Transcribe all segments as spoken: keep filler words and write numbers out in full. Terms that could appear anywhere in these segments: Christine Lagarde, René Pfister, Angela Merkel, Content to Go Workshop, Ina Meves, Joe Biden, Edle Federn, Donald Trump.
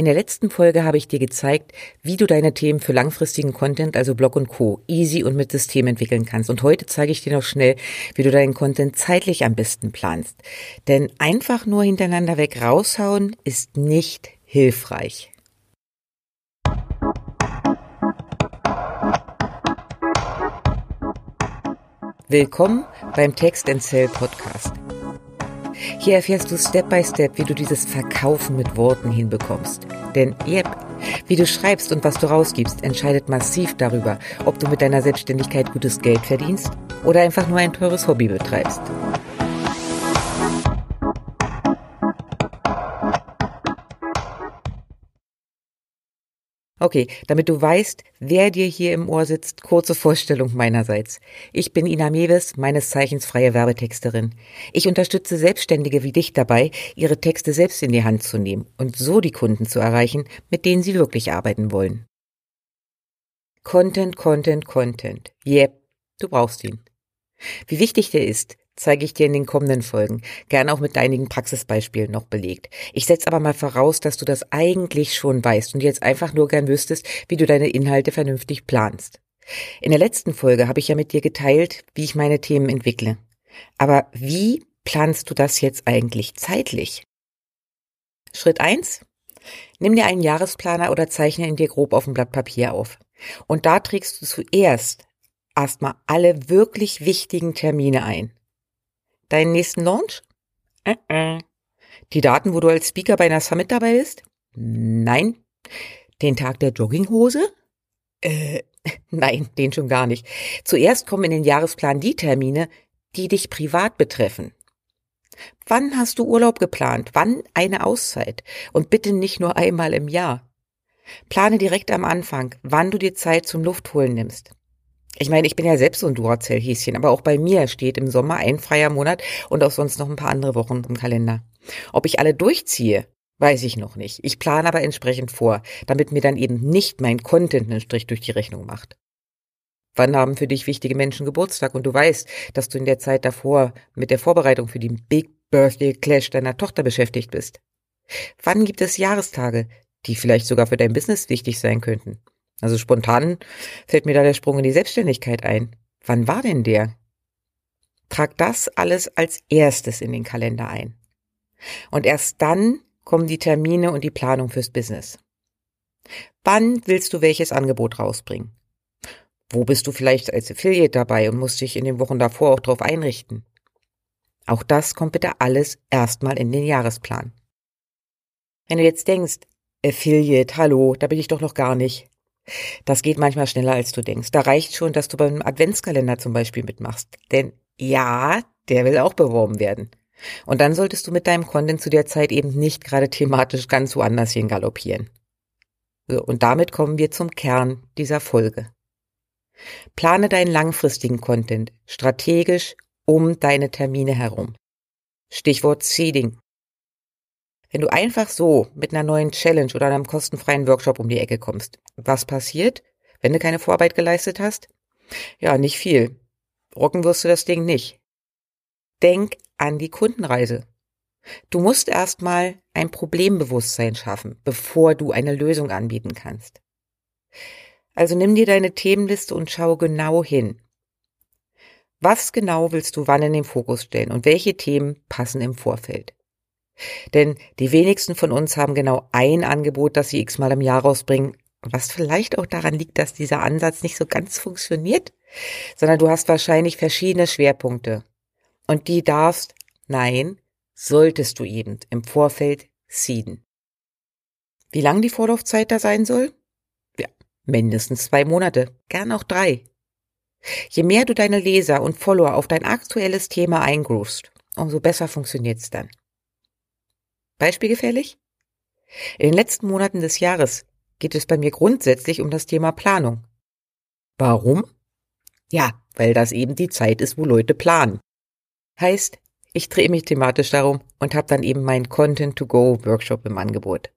In der letzten Folge habe ich dir gezeigt, wie du deine Themen für langfristigen Content, also Blog und Co., easy und mit System entwickeln kannst. Und heute zeige ich dir noch schnell, wie du deinen Content zeitlich am besten planst. Denn einfach nur hintereinander weg raushauen ist nicht hilfreich. Willkommen beim Text and Sell Podcast. Hier erfährst du Step by Step, wie du dieses Verkaufen mit Worten hinbekommst. Denn, yep, wie du schreibst und was du rausgibst, entscheidet massiv darüber, ob du mit deiner Selbstständigkeit gutes Geld verdienst oder einfach nur ein teures Hobby betreibst. Okay, damit du weißt, wer dir hier im Ohr sitzt, kurze Vorstellung meinerseits. Ich bin Ina Meves, meines Zeichens freie Werbetexterin. Ich unterstütze Selbstständige wie dich dabei, ihre Texte selbst in die Hand zu nehmen und so die Kunden zu erreichen, mit denen sie wirklich arbeiten wollen. Content, Content, Content. Yep, du brauchst ihn. Wie wichtig der ist, zeige ich dir in den kommenden Folgen, gerne auch mit einigen Praxisbeispielen noch belegt. Ich setze aber mal voraus, dass du das eigentlich schon weißt und jetzt einfach nur gern wüsstest, wie du deine Inhalte vernünftig planst. In der letzten Folge habe ich ja mit dir geteilt, wie ich meine Themen entwickle. Aber wie planst du das jetzt eigentlich zeitlich? Schritt eins. Nimm dir einen Jahresplaner oder zeichne ihn dir grob auf ein Blatt Papier auf. Und da trägst du zuerst erstmal alle wirklich wichtigen Termine ein. Deinen nächsten Launch? Uh-uh. Die Daten, wo du als Speaker bei einer Summit dabei bist? Nein. Den Tag der Jogginghose? Äh, nein, den schon gar nicht. Zuerst kommen in den Jahresplan die Termine, die dich privat betreffen. Wann hast du Urlaub geplant? Wann eine Auszeit? Und bitte nicht nur einmal im Jahr. Plane direkt am Anfang, wann du dir Zeit zum Luftholen nimmst. Ich meine, ich bin ja selbst so ein Duracell-Häschen, aber auch bei mir steht im Sommer ein freier Monat und auch sonst noch ein paar andere Wochen im Kalender. Ob ich alle durchziehe, weiß ich noch nicht. Ich plane aber entsprechend vor, damit mir dann eben nicht mein Content einen Strich durch die Rechnung macht. Wann haben für dich wichtige Menschen Geburtstag und du weißt, dass du in der Zeit davor mit der Vorbereitung für den Big Birthday Clash deiner Tochter beschäftigt bist? Wann gibt es Jahrestage, die vielleicht sogar für dein Business wichtig sein könnten? Also spontan fällt mir da der Sprung in die Selbstständigkeit ein. Wann war denn der? Trag das alles als erstes in den Kalender ein. Und erst dann kommen die Termine und die Planung fürs Business. Wann willst du welches Angebot rausbringen? Wo bist du vielleicht als Affiliate dabei und musst dich in den Wochen davor auch drauf einrichten? Auch das kommt bitte alles erstmal in den Jahresplan. Wenn du jetzt denkst, Affiliate, hallo, da bin ich doch noch gar nicht. Das geht manchmal schneller, als du denkst. Da reicht schon, dass du beim Adventskalender zum Beispiel mitmachst. Denn ja, der will auch beworben werden. Und dann solltest du mit deinem Content zu der Zeit eben nicht gerade thematisch ganz woanders hin galoppieren. Und damit kommen wir zum Kern dieser Folge. Plane deinen langfristigen Content strategisch um deine Termine herum. Stichwort Seeding. Wenn du einfach so mit einer neuen Challenge oder einem kostenfreien Workshop um die Ecke kommst, was passiert, wenn du keine Vorarbeit geleistet hast? Ja, nicht viel. Rocken wirst du das Ding nicht. Denk an die Kundenreise. Du musst erstmal ein Problembewusstsein schaffen, bevor du eine Lösung anbieten kannst. Also nimm dir deine Themenliste und schau genau hin. Was genau willst du wann in den Fokus stellen und welche Themen passen im Vorfeld? Denn die wenigsten von uns haben genau ein Angebot, das sie x-mal im Jahr rausbringen, was vielleicht auch daran liegt, dass dieser Ansatz nicht so ganz funktioniert, sondern du hast wahrscheinlich verschiedene Schwerpunkte. Und die darfst, nein, solltest du eben im Vorfeld seeden. Wie lang die Vorlaufzeit da sein soll? Ja, mindestens zwei Monate, gern auch drei. Je mehr du deine Leser und Follower auf dein aktuelles Thema eingroovst, umso besser funktioniert's dann. Beispielgefällig? In den letzten Monaten des Jahres geht es bei mir grundsätzlich um das Thema Planung. Warum? Ja, weil das eben die Zeit ist, wo Leute planen. Heißt, ich drehe mich thematisch darum und habe dann eben meinen Content to Go Workshop im Angebot.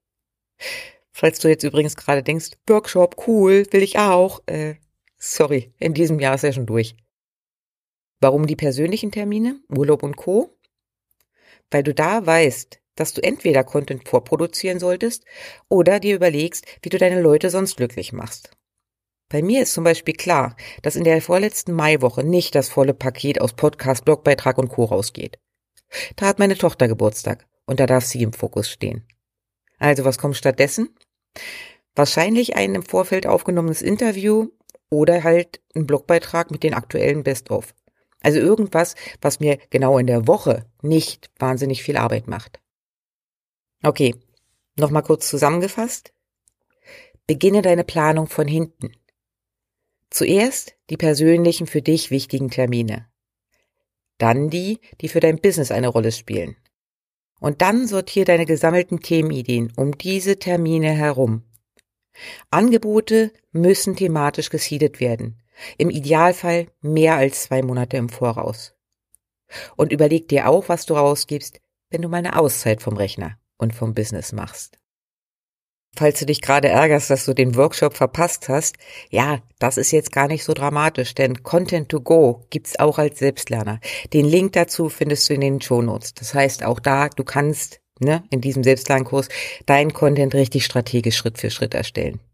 Falls du jetzt übrigens gerade denkst, Workshop, cool, will ich auch. Äh, sorry, in diesem Jahr ist er schon durch. Warum die persönlichen Termine, Urlaub und Co.? Weil du da weißt, dass du entweder Content vorproduzieren solltest oder dir überlegst, wie du deine Leute sonst glücklich machst. Bei mir ist zum Beispiel klar, dass in der vorletzten Maiwoche nicht das volle Paket aus Podcast, Blogbeitrag und Co. rausgeht. Da hat meine Tochter Geburtstag und da darf sie im Fokus stehen. Also was kommt stattdessen? Wahrscheinlich ein im Vorfeld aufgenommenes Interview oder halt ein Blogbeitrag mit den aktuellen Best-of. Also irgendwas, was mir genau in der Woche nicht wahnsinnig viel Arbeit macht. Okay, nochmal kurz zusammengefasst. Beginne deine Planung von hinten. Zuerst die persönlichen, für dich wichtigen Termine. Dann die, die für dein Business eine Rolle spielen. Und dann sortiere deine gesammelten Themenideen um diese Termine herum. Angebote müssen thematisch gesiedet werden. Im Idealfall mehr als zwei Monate im Voraus. Und überleg dir auch, was du rausgibst, wenn du mal eine Auszeit vom Rechner und vom Business machst. Falls du dich gerade ärgerst, dass du den Workshop verpasst hast, ja, das ist jetzt gar nicht so dramatisch, denn Content to Go gibt's auch als Selbstlerner. Den Link dazu findest du in den Shownotes. Das heißt, auch da, du kannst, ne, in diesem Selbstlernkurs deinen Content richtig strategisch Schritt für Schritt erstellen.